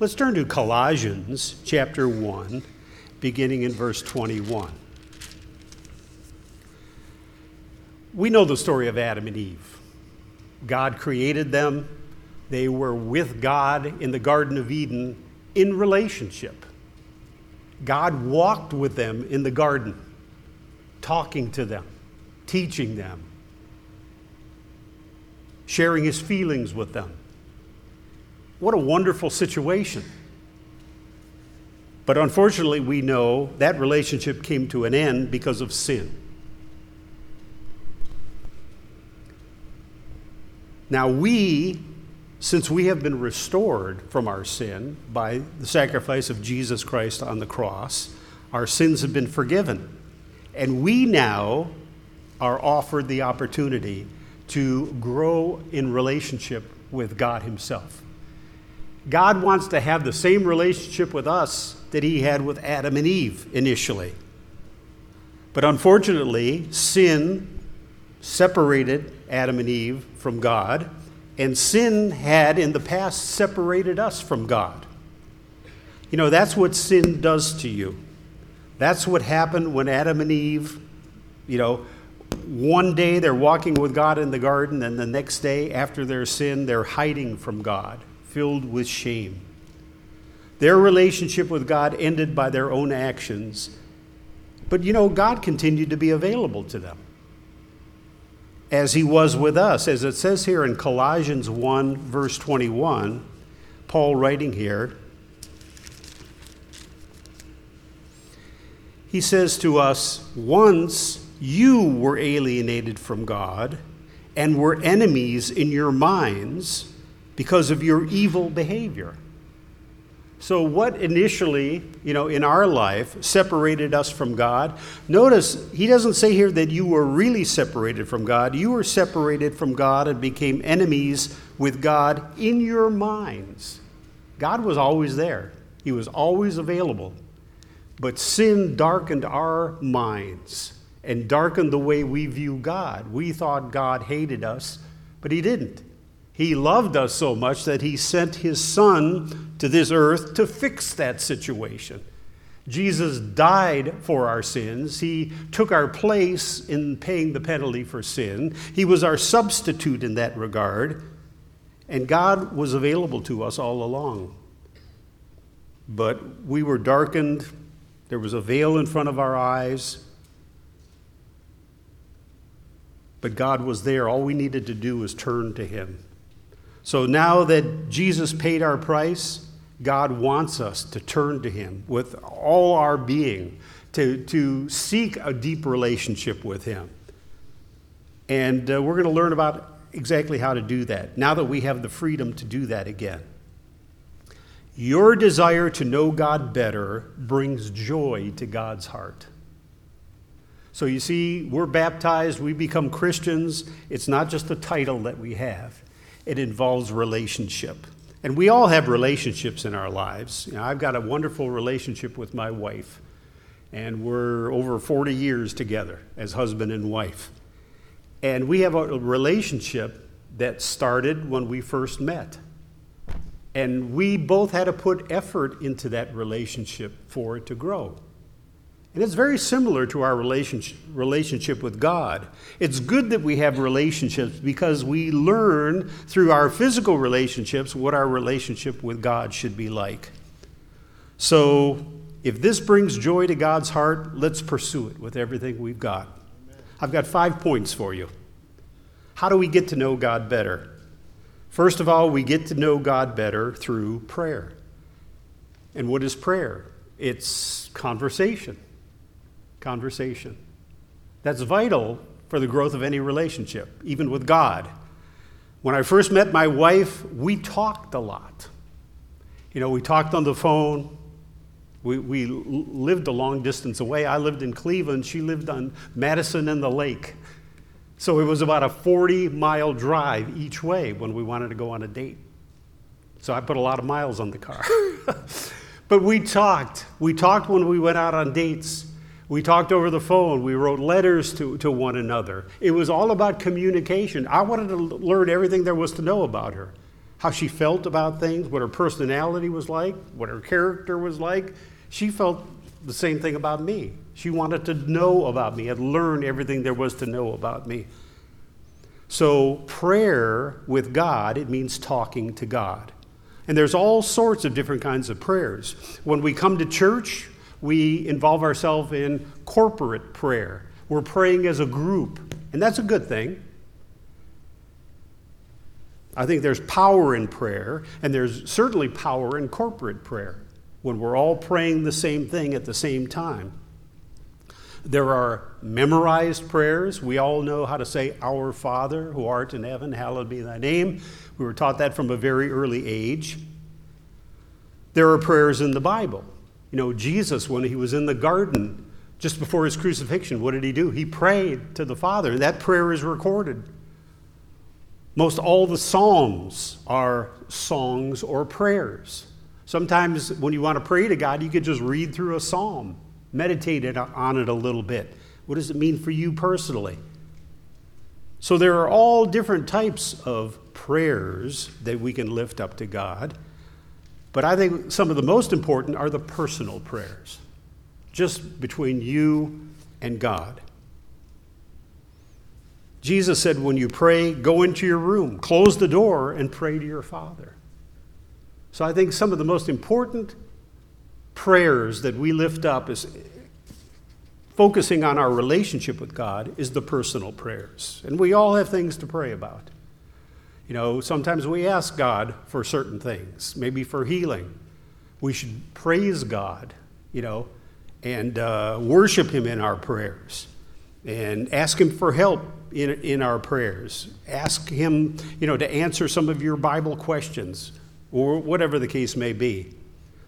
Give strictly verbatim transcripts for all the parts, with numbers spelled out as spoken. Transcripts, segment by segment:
Let's turn to Colossians chapter one, beginning in verse twenty-one. We know the story of Adam and Eve. God created them. They were with God in the Garden of Eden in relationship. God walked with them in the garden, talking to them, teaching them, sharing his feelings with them. What a wonderful situation. But unfortunately, we know that relationship came to an end because of sin. Now we, since we have been restored from our sin by the sacrifice of Jesus Christ on the cross, our sins have been forgiven. And we now are offered the opportunity to grow in relationship with God himself. God wants to have the same relationship with us that he had with Adam and Eve initially. But unfortunately, sin separated Adam and Eve from God, and sin had in the past separated us from God. You know, that's what sin does to you. That's what happened when Adam and Eve, you know, one day they're walking with God in the garden, and the next day after their sin, they're hiding from God, filled with shame. Their relationship with God ended by their own actions. But you know, God continued to be available to them, as he was with us. As it says here in Colossians one, verse twenty-one, Paul writing here, he says to us, once you were alienated from God and were enemies in your minds because of your evil behavior. So what initially, you know, in our life separated us from God? Notice he doesn't say here that you were really separated from God. You were separated from God and became enemies with God in your minds. God was always there. He was always available. But sin darkened our minds and darkened the way we view God. We thought God hated us, but he didn't. He loved us so much that he sent his son to this earth to fix that situation. Jesus died for our sins. He took our place in paying the penalty for sin. He was our substitute in that regard. And God was available to us all along. But we were darkened. There was a veil in front of our eyes. But God was there. All we needed to do was turn to him. So now that Jesus paid our price, God wants us to turn to him with all our being, to, to seek a deep relationship with him. And uh, we're going to learn about exactly how to do that, now that we have the freedom to do that again. Your desire to know God better brings joy to God's heart. So you see, we're baptized, we become Christians. It's not just a title that we have. It involves relationship. And we all have relationships in our lives. You know, I've got a wonderful relationship with my wife, and we're over forty years together as husband and wife. And we have a relationship that started when we first met. And we both had to put effort into that relationship for it to grow. And it's very similar to our relationship, relationship with God. It's good that we have relationships because we learn through our physical relationships what our relationship with God should be like. So if this brings joy to God's heart, let's pursue it with everything we've got. I've got five points for you. How do we get to know God better? First of all, we get to know God better through prayer. And what is prayer? It's conversation. Conversation. That's vital for the growth of any relationship, even with God. When I first met my wife, we talked a lot. You know, we talked on the phone. We, we lived a long distance away. I lived in Cleveland. She lived on Madison and the lake. So it was about a forty-mile drive each way when we wanted to go on a date. So I put a lot of miles on the car. But we talked. We talked when we went out on dates. We talked over the phone. We wrote letters to, to one another. It was all about communication. I wanted to learn everything there was to know about her. how she felt about things, what her personality was like, what her character was like. She felt the same thing about me. She wanted to know about me and learn everything there was to know about me. So prayer with God, it means talking to God. And there's all sorts of different kinds of prayers. When we come to church, we involve ourselves in corporate prayer. We're praying as a group, and that's a good thing. I think there's power in prayer, and there's certainly power in corporate prayer when we're all praying the same thing at the same time. There are memorized prayers. We all know how to say, Our Father, who art in heaven, hallowed be thy name. We were taught that from a very early age. There are prayers in the Bible. You know, Jesus, when he was in the garden, just before his crucifixion, what did he do? He prayed to the Father, and that prayer is recorded. Most all the Psalms are songs or prayers. Sometimes when you want to pray to God, you could just read through a psalm. Meditate on it a little bit. What does it mean for you personally? So there are all different types of prayers that we can lift up to God. But I think some of the most important are the personal prayers, just between you and God. Jesus said, when you pray, go into your room, close the door, and pray to your Father. So I think some of the most important prayers that we lift up is focusing on our relationship with God is the personal prayers. And we all have things to pray about. You know, sometimes we ask God for certain things, maybe for healing. We should praise God, you know, and uh, worship him in our prayers and ask him for help in, in our prayers. Ask him, you know, to answer some of your Bible questions or whatever the case may be.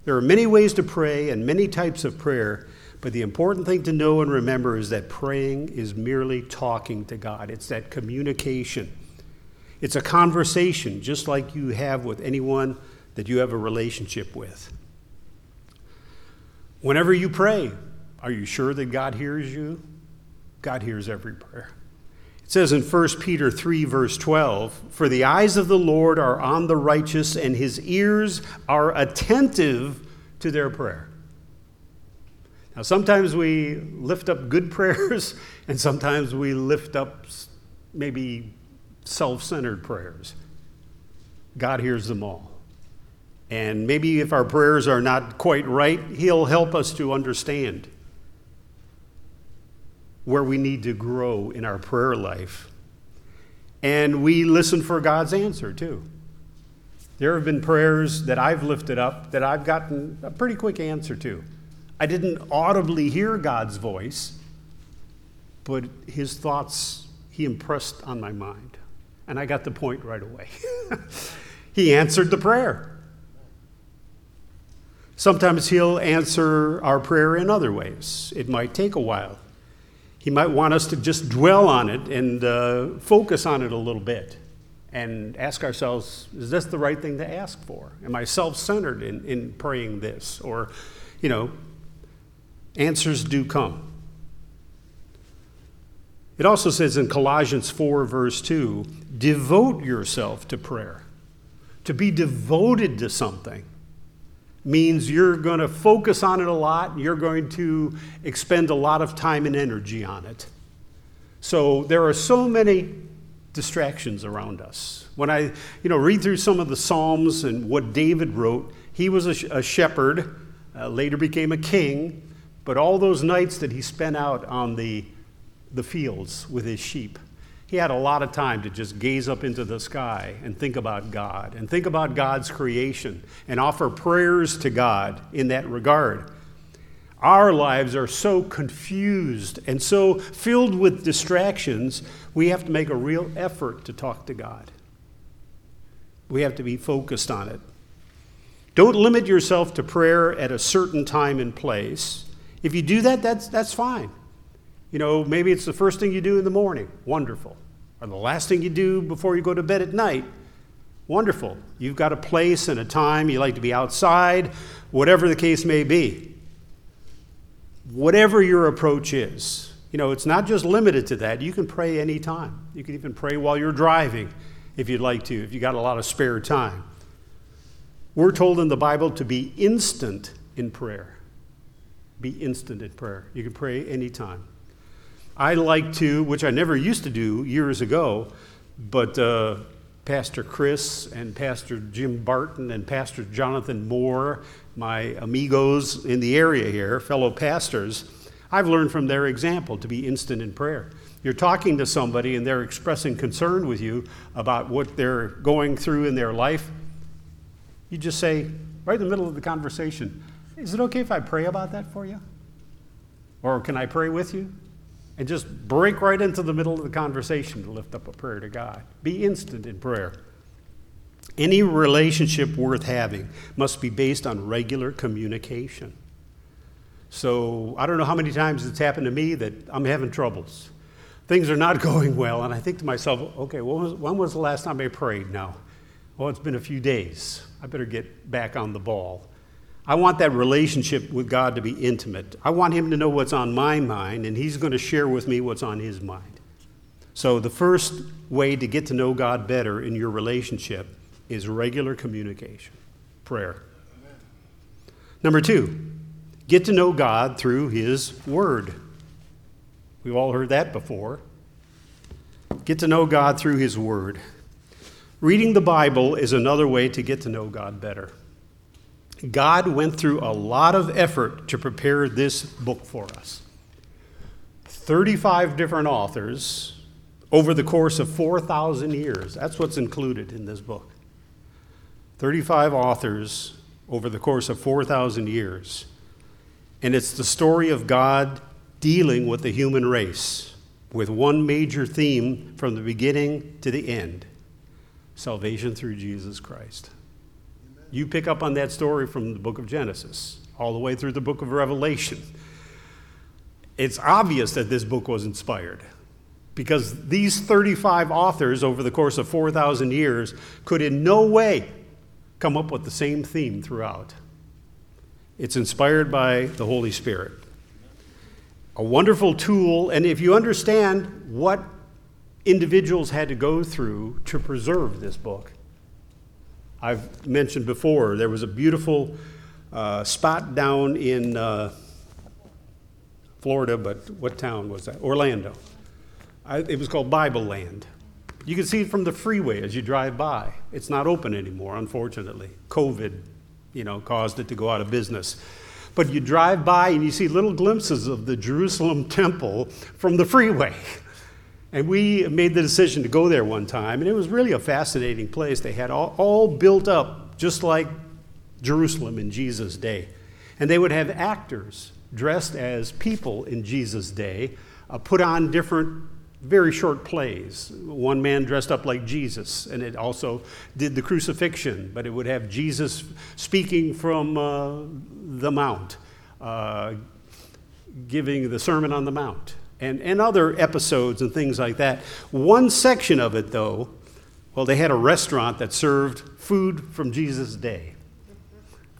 There are many ways to pray and many types of prayer, but the important thing to know and remember is that praying is merely talking to God. It's that communication. It's a conversation, just like you have with anyone that you have a relationship with. Whenever you pray, are you sure that God hears you? God hears every prayer. It says in First Peter three, verse twelve, for the eyes of the Lord are on the righteous, and his ears are attentive to their prayer. Now, sometimes we lift up good prayers, and sometimes we lift up maybe self-centered prayers. God hears them all. And maybe if our prayers are not quite right, he'll help us to understand where we need to grow in our prayer life. And we listen for God's answer too. There have been prayers that I've lifted up that I've gotten a pretty quick answer to. I didn't audibly hear God's voice, but his thoughts he impressed on my mind. And I got the point right away. He answered the prayer. Sometimes he'll answer our prayer in other ways. It might take a while. He might want us to just dwell on it and uh, focus on it a little bit and ask ourselves, is this the right thing to ask for? Am I self-centered in, in praying this? Or, you know, answers do come. It also says in Colossians four, verse two, devote yourself to prayer. To be devoted to something means you're going to focus on it a lot, and you're going to expend a lot of time and energy on it. So there are so many distractions around us. When I, you know, read through some of the Psalms and what David wrote, he was a, sh- a shepherd, uh, later became a king, but all those nights that he spent out on the, the fields with his sheep, he had a lot of time to just gaze up into the sky and think about God and think about God's creation and offer prayers to God in that regard. Our lives are so confused and so filled with distractions, we have to make a real effort to talk to God. We have to be focused on it. Don't limit yourself to prayer at a certain time and place. If you do that, that's, that's fine. You know, maybe it's the first thing you do in the morning. Wonderful. Or the last thing you do before you go to bed at night. Wonderful. You've got a place and a time. You like to be outside, whatever the case may be. Whatever your approach is. You know, it's not just limited to that. You can pray any time. You can even pray while you're driving. if you'd like to, if you got a lot of spare time. We're told in the Bible to be instant in prayer. Be instant in prayer. You can pray anytime. I like to, which I never used to do years ago, but uh, Pastor Chris and Pastor Jim Barton and Pastor Jonathan Moore, my amigos in the area here, fellow pastors, I've learned from their example to be instant in prayer. You're talking to somebody and they're expressing concern with you about what they're going through in their life. You just say, right in the middle of the conversation, is it okay if I pray about that for you? Or can I pray with you? And just break right into the middle of the conversation to lift up a prayer to God. Be instant in prayer. Any relationship worth having must be based on regular communication. So I don't know how many times it's happened to me that I'm having troubles. Things are not going well, and I think to myself, okay, when was, when was the last time I prayed now? Well, it's been a few days. I better get back on the ball. I want that relationship with God to be intimate. I want him to know what's on my mind, and he's going to share with me what's on his mind. So the first way to get to know God better in your relationship is regular communication, prayer. Amen. Number two, get to know God through his word. We've all heard that before. Get to know God through his word. Reading the Bible is another way to get to know God better. God went through a lot of effort to prepare this book for us. thirty-five different authors over the course of four thousand years. That's what's included in this book. thirty-five authors over the course of four thousand years. And it's the story of God dealing with the human race with one major theme from the beginning to the end: salvation through Jesus Christ. You pick up on that story from the book of Genesis all the way through the book of Revelation. It's obvious that this book was inspired because these thirty-five authors over the course of four thousand years could in no way come up with the same theme throughout. It's inspired by the Holy Spirit. A wonderful tool, and if you understand what individuals had to go through to preserve this book, I've mentioned before, there was a beautiful uh, spot down in uh, Florida, but what town was that? Orlando. I, it was called Bible Land. You can see it from the freeway as you drive by. It's not open anymore, unfortunately. COVID, you know, caused it to go out of business. But you drive by and you see little glimpses of the Jerusalem temple from the freeway. And we made the decision to go there one time, and it was really a fascinating place. They had all, all built up just like Jerusalem in Jesus' day. And they would have actors dressed as people in Jesus' day, uh, put on different, very short plays. One man dressed up like Jesus, and it also did the crucifixion, but it would have Jesus speaking from uh, the Mount, uh, giving the Sermon on the Mount. And, and other episodes and things like that. One section of it, though, well, they had a restaurant that served food from Jesus' day,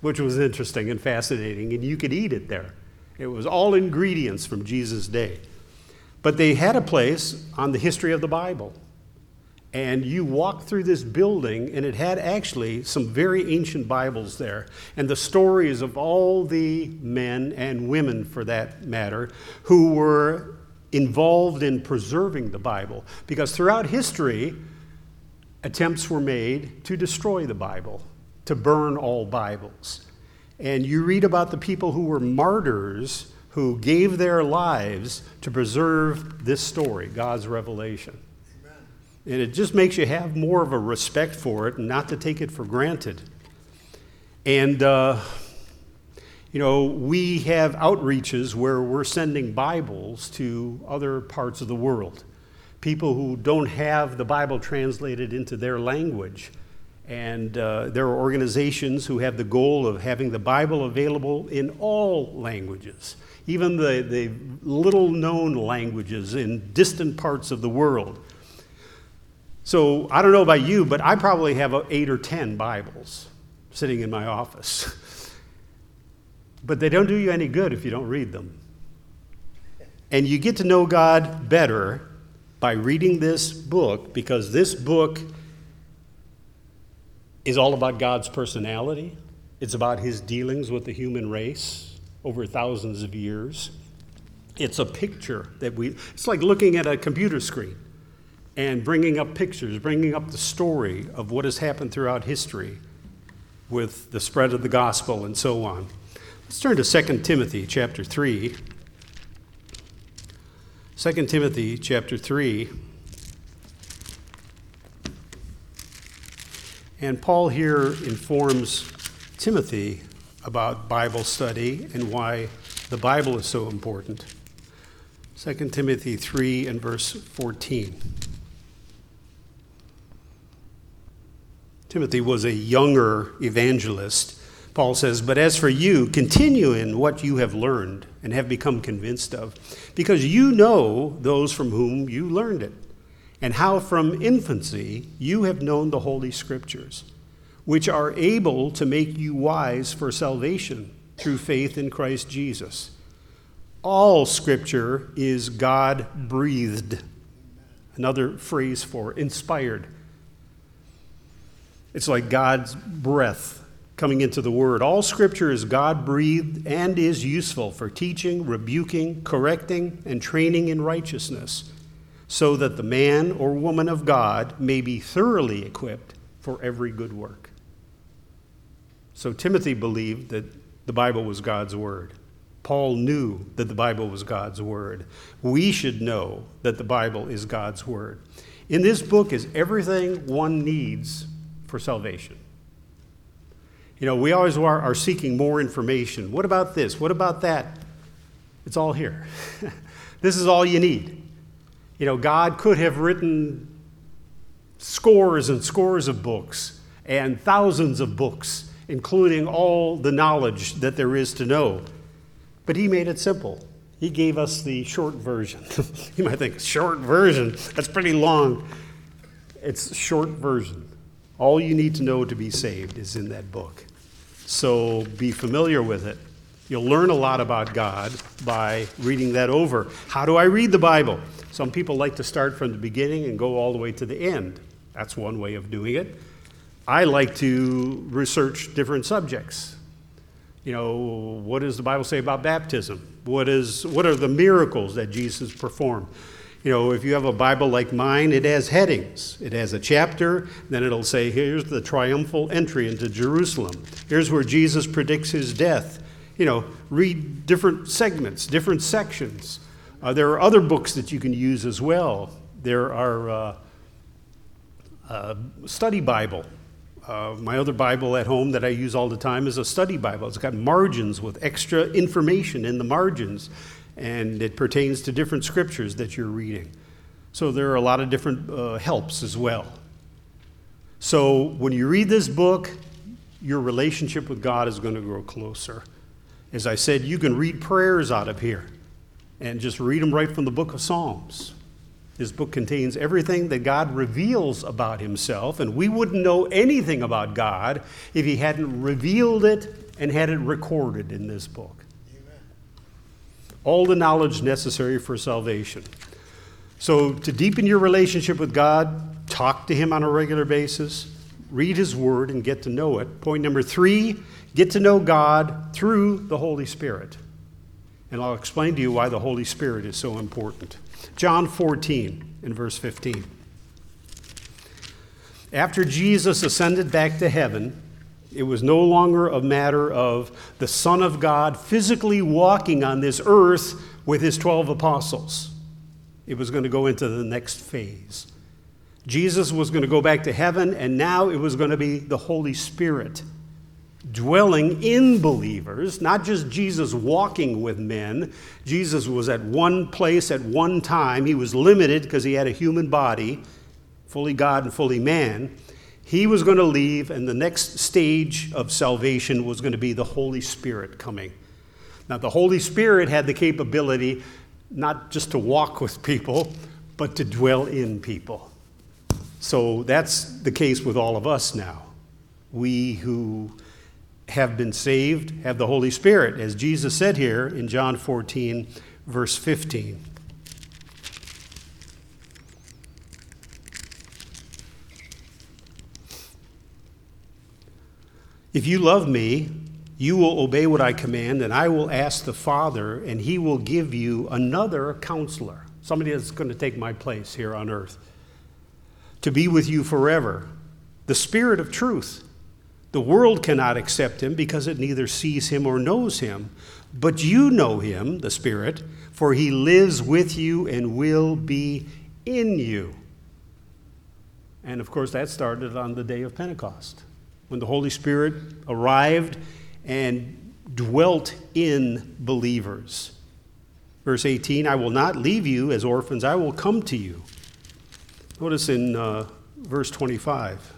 which was interesting and fascinating, and you could eat it there. It was all ingredients from Jesus' day. But they had a place on the history of the Bible. And you walked through this building, and it had actually some very ancient Bibles there. And the stories of all the men and women, for that matter, who were involved in preserving the Bible, because throughout history attempts were made to destroy the Bible, to burn all Bibles. And you read about the people who were martyrs who gave their lives to preserve this story, God's revelation. Amen. And it just makes you have more of a respect for it and not to take it for granted. And uh, You know, we have outreaches where we're sending Bibles to other parts of the world, people who don't have the Bible translated into their language. And uh, there are organizations who have the goal of having the Bible available in all languages, even the, the little-known languages in distant parts of the world. So I don't know about you, but I probably have eight or ten Bibles sitting in my office. But they don't do you any good if you don't read them. And you get to know God better by reading this book, because this book is all about God's personality. It's about his dealings with the human race over thousands of years. It's a picture that we, it's like looking at a computer screen and bringing up pictures, bringing up the story of what has happened throughout history with the spread of the gospel and so on. Let's turn to Second Timothy chapter three. Second Timothy chapter three. And Paul here informs Timothy about Bible study and why the Bible is so important. Second Timothy three and verse fourteen. Timothy was a younger evangelist. Paul says, "But as for you, continue in what you have learned and have become convinced of, because you know those from whom you learned it, and how from infancy you have known the Holy Scriptures, which are able to make you wise for salvation through faith in Christ Jesus. All Scripture is God-breathed." Another phrase for inspired. It's like God's breath coming into the Word. All Scripture is God-breathed and is useful for teaching, rebuking, correcting, and training in righteousness, so that the man or woman of God may be thoroughly equipped for every good work. So Timothy believed that the Bible was God's Word. Paul knew that the Bible was God's Word. We should know that the Bible is God's Word. In this book is everything one needs for salvation. You know, we always are, are seeking more information. What about this? What about that? It's all here. This is all you need. You know, God could have written scores and scores of books and thousands of books, including all the knowledge that there is to know. But he made it simple. He gave us the short version. You might think, short version? That's pretty long. It's short version. All you need to know to be saved is in that book. So be familiar with it. You'll learn a lot about God by reading that over. How do I read the Bible? Some people like to start from the beginning and go all the way to the end. That's one way of doing it. I like to research different subjects. You know, what does the Bible say about baptism? What is, what are the miracles that Jesus performed? You know, if you have a Bible like mine, it has headings. It has a chapter, then it'll say, here's the triumphal entry into Jerusalem. Here's where Jesus predicts his death. You know, read different segments, different sections. Uh, there are other books that you can use as well. There are uh, a study Bible. Uh, my other Bible at home that I use all the time is a study Bible. It's got margins with extra information in the margins, and it pertains to different scriptures that you're reading. So there are a lot of different uh, helps as well. So when you read this book, your relationship with God is going to grow closer. As I said, you can read prayers out of here and just read them right from the book of Psalms. This book contains everything that God reveals about himself, and we wouldn't know anything about God if he hadn't revealed it and had it recorded in this book. Amen. All the knowledge necessary for salvation. So to deepen your relationship with God, talk to him on a regular basis, read his word and get to know it. Point number three, get to know God through the Holy Spirit. And I'll explain to you why the Holy Spirit is so important. John fourteen and verse fifteen. After Jesus ascended back to heaven, it was no longer a matter of the Son of God physically walking on this earth with his twelve apostles. It was going to go into the next phase. Jesus was going to go back to heaven, and now it was going to be the Holy Spirit dwelling in believers, not just Jesus walking with men. Jesus was at one place at one time. He was limited because he had a human body, fully God and fully man. He was going to leave, and the next stage of salvation was going to be the Holy Spirit coming. Now, the Holy Spirit had the capability not just to walk with people, but to dwell in people. So that's the case with all of us now. We who have been saved have the Holy Spirit, as Jesus said here in John fourteen, verse fifteen. If you love me, you will obey what I command, and I will ask the Father, and he will give you another counselor, somebody that's going to take my place here on earth, to be with you forever, the Spirit of truth. The world cannot accept him because it neither sees him or knows him. But you know him, the Spirit, for he lives with you and will be in you. And of course, that started on the day of Pentecost, when the Holy Spirit arrived and dwelt in believers. Verse eighteen, I will not leave you as orphans, I will come to you. Notice in uh, verse twenty-five.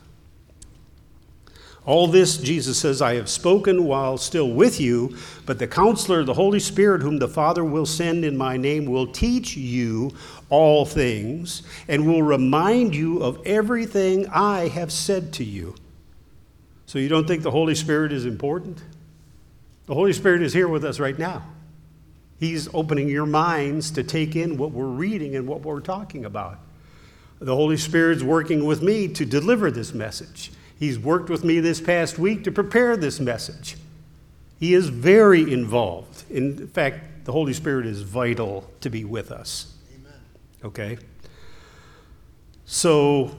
All this, Jesus says, I have spoken while still with you, but the Counselor, the Holy Spirit, whom the Father will send in my name, will teach you all things and will remind you of everything I have said to you. So you don't think the Holy Spirit is important? The Holy Spirit is here with us right now. He's opening your minds to take in what we're reading and what we're talking about. The Holy Spirit's working with me to deliver this message. He's worked with me this past week to prepare this message. He is very involved. In fact, the Holy Spirit is vital to be with us. Amen. Okay? So,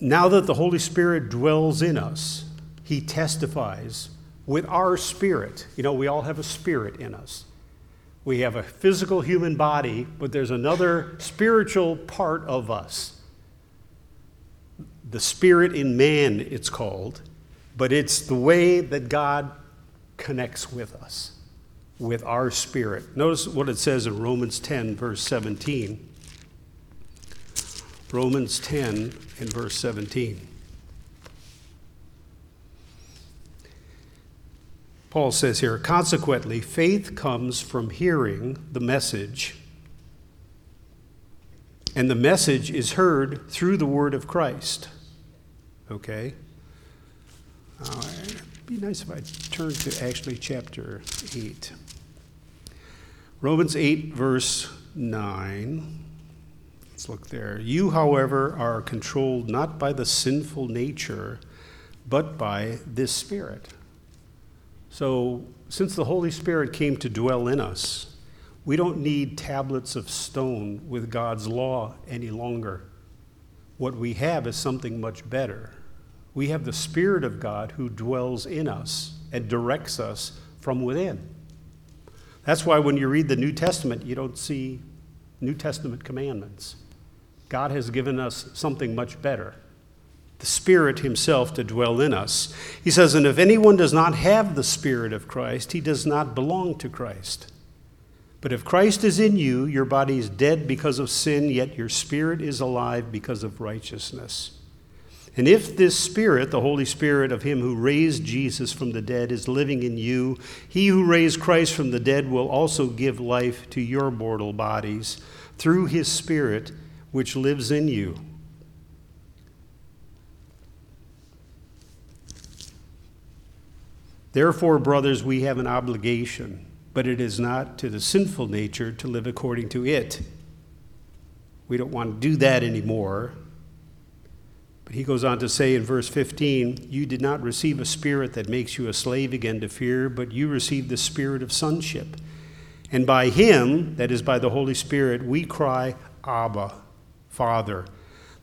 now that the Holy Spirit dwells in us, he testifies with our spirit. You know, we all have a spirit in us. We have a physical human body, but there's another spiritual part of us. The spirit in man, it's called, but it's the way that God connects with us, with our spirit. Notice what it says in Romans ten, verse seventeen. Romans ten and verse seventeen. Paul says here, consequently, faith comes from hearing the message, and the message is heard through the word of Christ. Okay. Uh, it'd be nice if I turned to actually chapter eight. Romans eight, verse nine. Let's look there. You, however, are controlled not by the sinful nature, but by this Spirit. So, since the Holy Spirit came to dwell in us, we don't need tablets of stone with God's law any longer. What we have is something much better. We have the Spirit of God who dwells in us and directs us from within. That's why when you read the New Testament, you don't see New Testament commandments. God has given us something much better, the Spirit himself to dwell in us. He says, and if anyone does not have the Spirit of Christ, he does not belong to Christ. But if Christ is in you, your body is dead because of sin, yet your spirit is alive because of righteousness. And if this Spirit, the Holy Spirit of him who raised Jesus from the dead, is living in you, he who raised Christ from the dead will also give life to your mortal bodies through his Spirit which lives in you. Therefore, brothers, we have an obligation, but it is not to the sinful nature to live according to it. We don't want to do that anymore. But he goes on to say in verse fifteen, you did not receive a spirit that makes you a slave again to fear, but you received the Spirit of sonship. And by him, that is by the Holy Spirit, we cry, Abba, Father.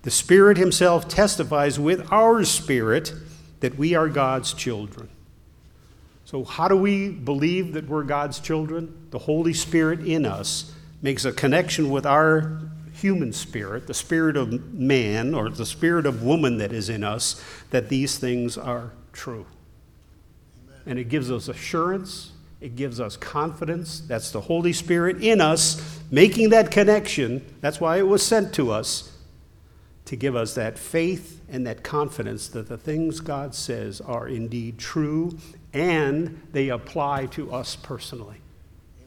The Spirit himself testifies with our spirit that we are God's children. So how do we believe that we're God's children? The Holy Spirit in us makes a connection with our human spirit, the spirit of man or the spirit of woman that is in us, that these things are true. Amen. And it gives us assurance. It gives us confidence. That's the Holy Spirit in us making that connection. That's why it was sent to us, to give us that faith and that confidence that the things God says are indeed true and they apply to us personally.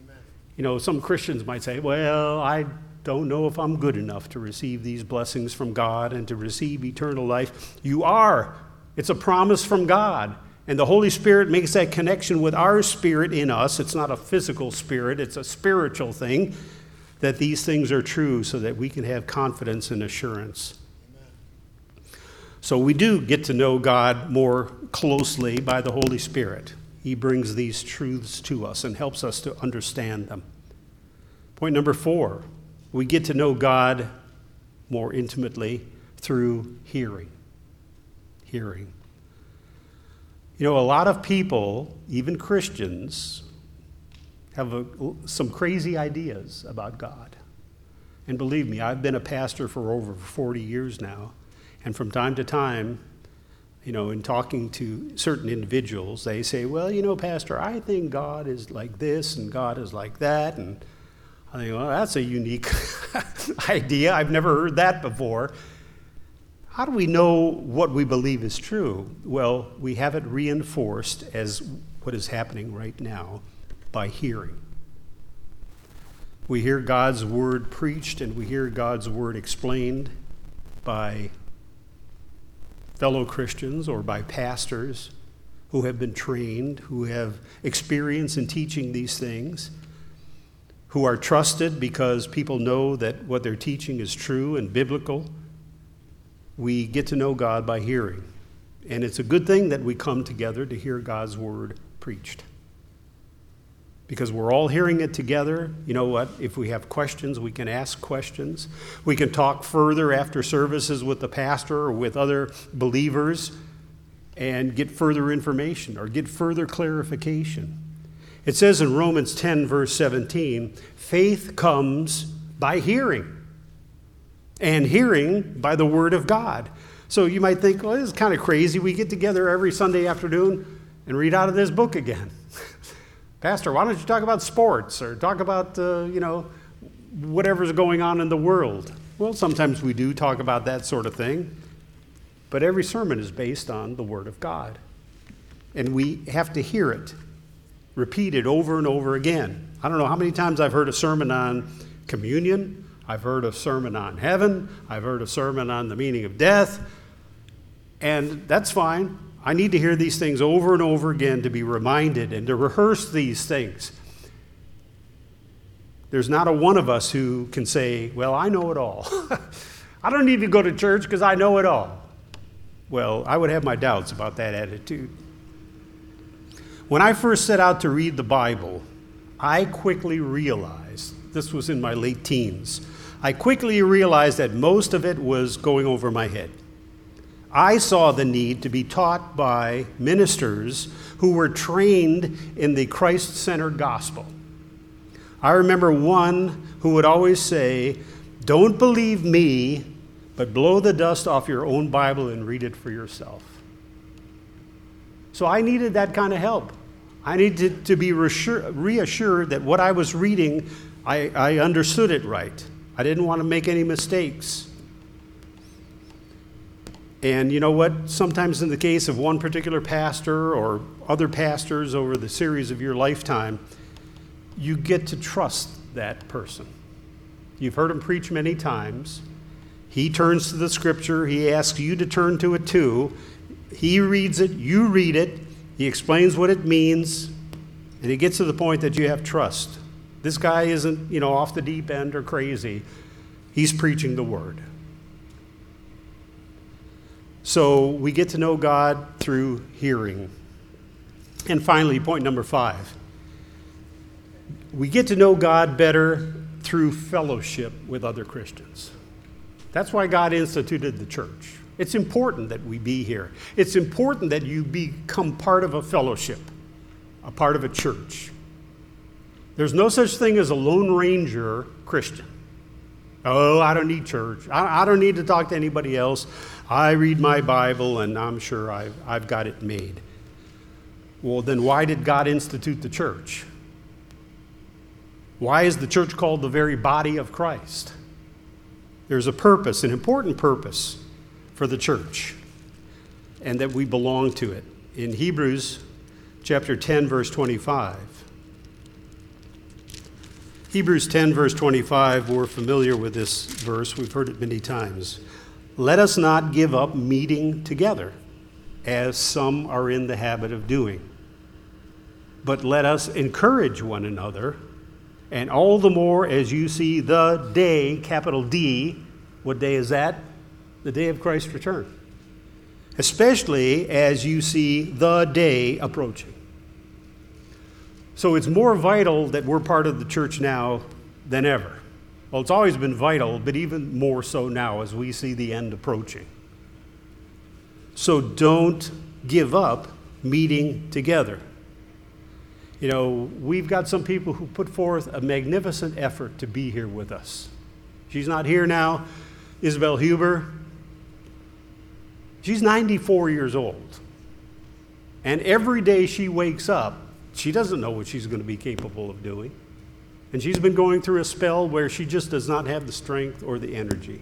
Amen. You know, some Christians might say, well, I don't know if I'm good enough to receive these blessings from God and to receive eternal life. You are. It's a promise from God. And the Holy Spirit makes that connection with our spirit in us. It's not a physical spirit. It's a spiritual thing, that these things are true so that we can have confidence and assurance. Amen. So we do get to know God more closely by the Holy Spirit. He brings these truths to us and helps us to understand them. Point number four, we get to know God more intimately through hearing. Hearing. You know, a lot of people, even Christians, have a, some crazy ideas about God. And believe me, I've been a pastor for over forty years now. And from time to time, you know, in talking to certain individuals, they say, well, you know, Pastor, I think God is like this and God is like that. And I think, well, that's a unique idea. I've never heard that before. How do we know what we believe is true? Well, we have it reinforced as what is happening right now by hearing. We hear God's word preached and we hear God's word explained by fellow Christians or by pastors who have been trained, who have experience in teaching these things, who are trusted because people know that what they're teaching is true and biblical. We get to know God by hearing. And it's a good thing that we come together to hear God's word preached, because we're all hearing it together. You know what? If we have questions, we can ask questions. We can talk further after services with the pastor or with other believers and get further information or get further clarification. It says in Romans ten, verse seventeen, faith comes by hearing, and hearing by the word of God. So you might think, well, this is kind of crazy. We get together every Sunday afternoon and read out of this book again. Pastor, why don't you talk about sports or talk about, uh, you know, whatever's going on in the world? Well, sometimes we do talk about that sort of thing, but every sermon is based on the word of God. And we have to hear it repeated over and over again. I don't know how many times I've heard a sermon on communion. I've heard a sermon on heaven. I've heard a sermon on the meaning of death. And that's fine. I need to hear these things over and over again to be reminded and to rehearse these things. There's not a one of us who can say, well, I know it all. I don't need to go to church because I know it all. Well, I would have my doubts about that attitude. When I first set out to read the Bible, I quickly realized, this was in my late teens, I quickly realized that most of it was going over my head. I saw the need to be taught by ministers who were trained in the Christ-centered gospel. I remember one who would always say, don't believe me, but blow the dust off your own Bible and read it for yourself. So I needed that kind of help. I needed to be reassured that what I was reading, I, I understood it right. I didn't want to make any mistakes. And you know what? Sometimes in the case of one particular pastor or other pastors over the series of your lifetime, you get to trust that person. You've heard him preach many times. He turns to the scripture. He asks you to turn to it too. He reads it. You read it. He explains what it means. And he gets to the point that you have trust. This guy isn't, you know, off the deep end or crazy. He's preaching the word. So we get to know God through hearing. And finally, point number five, we get to know God better through fellowship with other Christians. That's why God instituted the church. It's important that we be here. It's important that you become part of a fellowship, a part of a church. There's no such thing as a Lone Ranger Christian. Oh, I don't need church. I don't need to talk to anybody else. I read my Bible, and I'm sure I've, I've got it made. Well, then why did God institute the church? Why is the church called the very body of Christ? There's a purpose, an important purpose for the church, and that we belong to it. In Hebrews chapter ten, verse twenty-five, Hebrews ten, verse twenty-five, we're familiar with this verse. We've heard it many times. Let us not give up meeting together, as some are in the habit of doing, but let us encourage one another, and all the more as you see the day, capital D, what day is that? The day of Christ's return. especially as you see the day approaching. So it's more vital that we're part of the church now than ever. Well, it's always been vital, but even more so now as we see the end approaching. So don't give up meeting together. You know, we've got some people who put forth a magnificent effort to be here with us. She's not here now, Isabel Huber. She's ninety-four years old. And every day she wakes up, she doesn't know what she's going to be capable of doing. And she's been going through a spell where she just does not have the strength or the energy.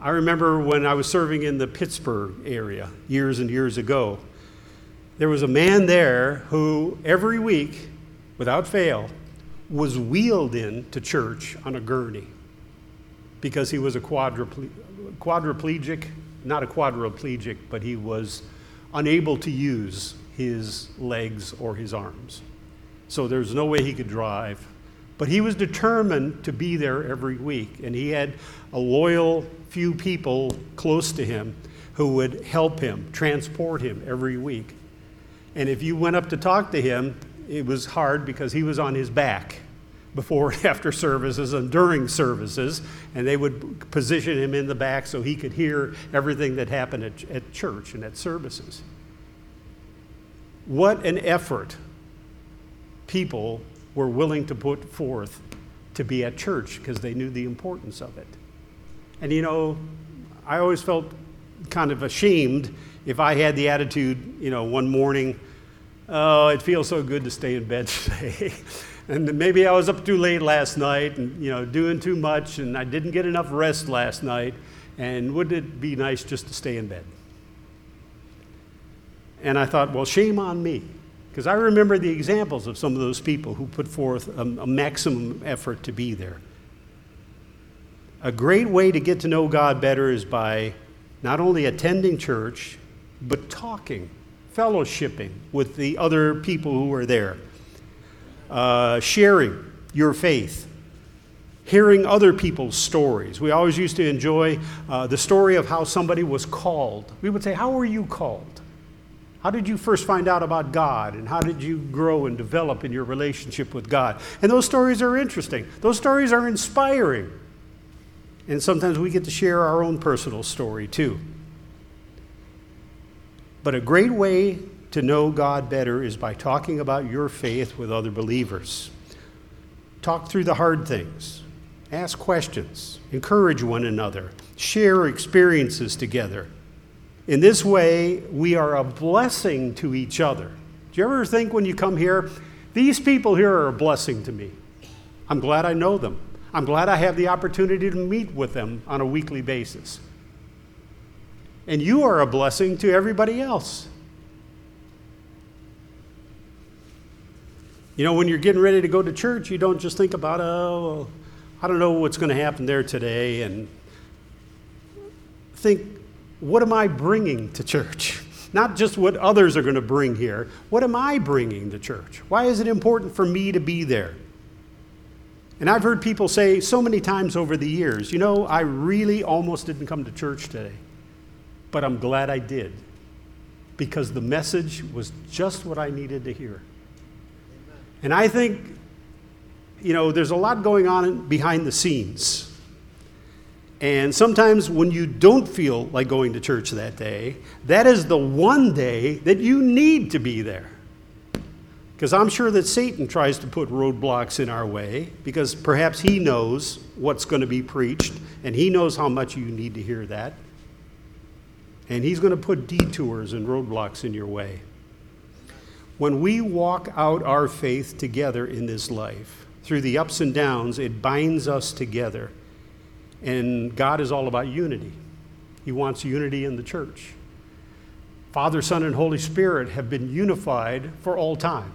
I remember when I was serving in the Pittsburgh area years and years ago, there was a man there who every week, without fail, was wheeled in to church on a gurney because he was a quadruple- quadriplegic, not a quadriplegic, but he was unable to use his legs or his arms. So there's no way he could drive. But he was determined to be there every week, and he had a loyal few people close to him who would help him, transport him every week. And if you went up to talk to him, it was hard because he was on his back before and after services and during services, and they would position him in the back so he could hear everything that happened at, at church and at services. What an effort people were willing to put forth to be at church because they knew the importance of it. And you know, I always felt kind of ashamed if I had the attitude, you know, one morning, oh, it feels so good to stay in bed today. And maybe I was up too late last night and, you know, doing too much and I didn't get enough rest last night. And wouldn't it be nice just to stay in bed? And I thought, well, shame on me. Because I remember the examples of some of those people who put forth a, a maximum effort to be there. A great way to get to know God better is by not only attending church, but talking, fellowshipping with the other people who are there, uh, sharing your faith, hearing other people's stories. We always used to enjoy uh, the story of how somebody was called. We would say, how were you called? How did you first find out about God, and how did you grow and develop in your relationship with God? And those stories are interesting. Those stories are inspiring. And sometimes we get to share our own personal story too. But a great way to know God better is by talking about your faith with other believers. Talk through the hard things. Ask questions. Encourage one another. Share experiences together. In this way, we are a blessing to each other. Do you ever think when you come here, these people here are a blessing to me. I'm glad I know them. I'm glad I have the opportunity to meet with them on a weekly basis. And you are a blessing to everybody else. You know, when you're getting ready to go to church, you don't just think about, oh, I don't know what's going to happen there today, and think, what am I bringing to church? Not just what others are going to bring here. What am I bringing to church? Why is it important for me to be there? And I've heard people say so many times over the years, you know, I really almost didn't come to church today, but I'm glad I did because the message was just what I needed to hear. And I think, you know, there's a lot going on behind the scenes. And sometimes when you don't feel like going to church that day, that is the one day that you need to be there. Because I'm sure that Satan tries to put roadblocks in our way because perhaps he knows what's going to be preached and he knows how much you need to hear that. And he's going to put detours and roadblocks in your way. When we walk out our faith together in this life, through the ups and downs, it binds us together. And God is all about unity. He wants unity in the church. Father, Son, and Holy Spirit have been unified for all time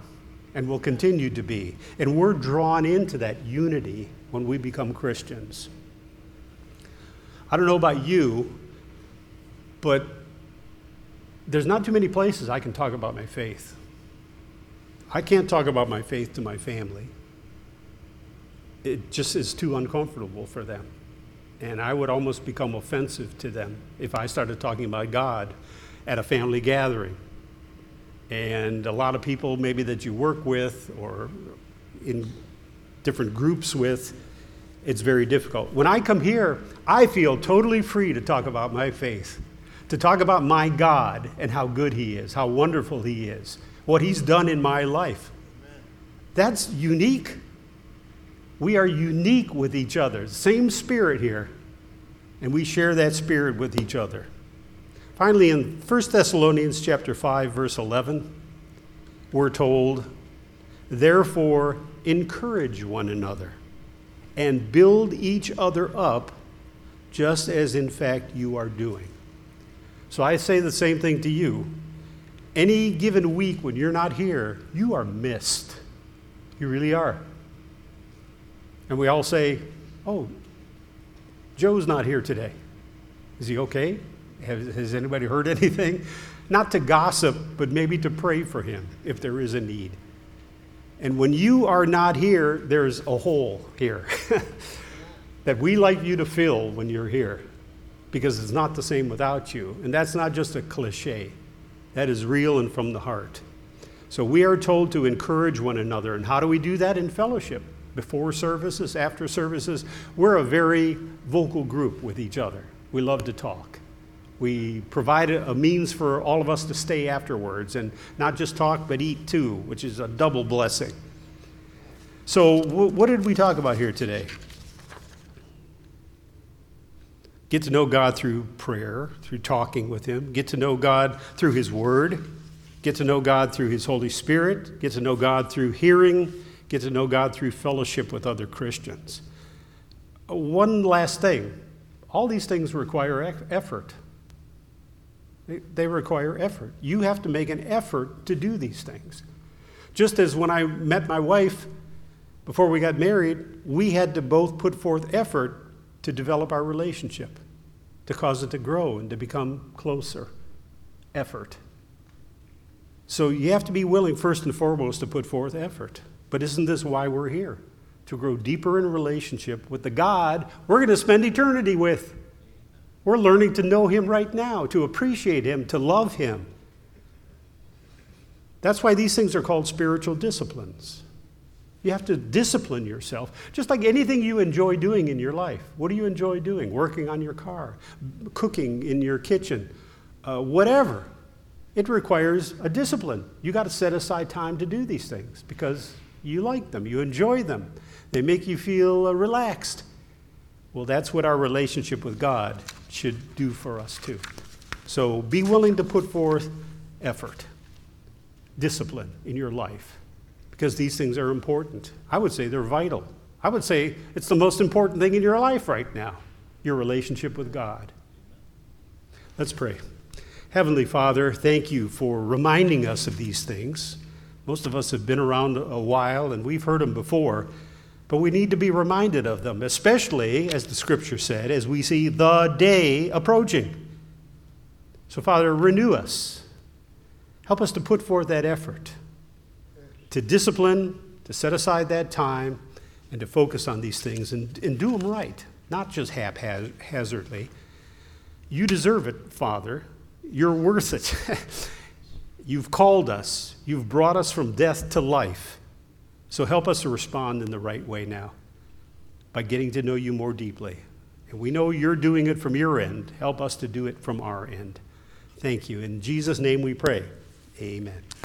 and will continue to be. And we're drawn into that unity when we become Christians. I don't know about you, but there's not too many places I can talk about my faith. I can't talk about my faith to my family. It just is too uncomfortable for them. and I would almost become offensive to them if I started talking about God at a family gathering. And a lot of people maybe that you work with or in different groups with, it's very difficult. When I come here, I feel totally free to talk about my faith, to talk about my God and how good he is, how wonderful he is, what he's done in my life. Amen. That's unique. We are unique with each other, same spirit here, and we share that spirit with each other. Finally, in First Thessalonians chapter five, verse eleven, we're told, "Therefore, encourage one another and build each other up, just as in fact you are doing." So I say the same thing to you. Any given week when you're not here, you are missed. You really are. And we all say, "Oh, Joe's not here today. Is he okay? Has, has anybody heard anything?" Not to gossip, but maybe to pray for him if there is a need. And when you are not here, there's a hole here that we like you to fill when you're here, because it's not the same without you. And that's not just a cliche. That is real and from the heart. So we are told to encourage one another. And how do we do that? In fellowship, before services, after services. We're a very vocal group with each other. We love to talk. We provide a means for all of us to stay afterwards and not just talk, but eat too, which is a double blessing. So w- what did we talk about here today? Get to know God through prayer, through talking with him. Get to know God through his word. Get to know God through his Holy Spirit. Get to know God through hearing. Get to know God through fellowship with other Christians. One last thing. All these things require e- effort. They require effort. You have to make an effort to do these things. Just as when I met my wife, before we got married, we had to both put forth effort to develop our relationship, to cause it to grow and to become closer. Effort. So you have to be willing, first and foremost, to put forth effort. But isn't this why we're here? To grow deeper in relationship with the God we're going to spend eternity with. We're learning to know him right now, to appreciate him, to love him. That's why these things are called spiritual disciplines. You have to discipline yourself, just like anything you enjoy doing in your life. What do you enjoy doing? Working on your car, cooking in your kitchen, uh, whatever. It requires a discipline. You got to set aside time to do these things because you like them, you enjoy them. They make you feel uh, relaxed. Well, that's what our relationship with God should do for us too. So be willing to put forth effort, discipline in your life, because these things are important. I would say they're vital. I would say it's the most important thing in your life right now, your relationship with God. Let's pray. Heavenly Father, thank you for reminding us of these things. Most of us have been around a while and we've heard them before, but we need to be reminded of them, especially, as the scripture said, as we see the day approaching. So, Father, renew us. Help us to put forth that effort, to discipline, to set aside that time, and to focus on these things and, and do them right, not just haphazardly. You deserve it, Father. You're worth it. You've called us. You've brought us from death to life. So help us to respond in the right way now by getting to know you more deeply. And we know you're doing it from your end. Help us to do it from our end. Thank you. In Jesus' name we pray. Amen.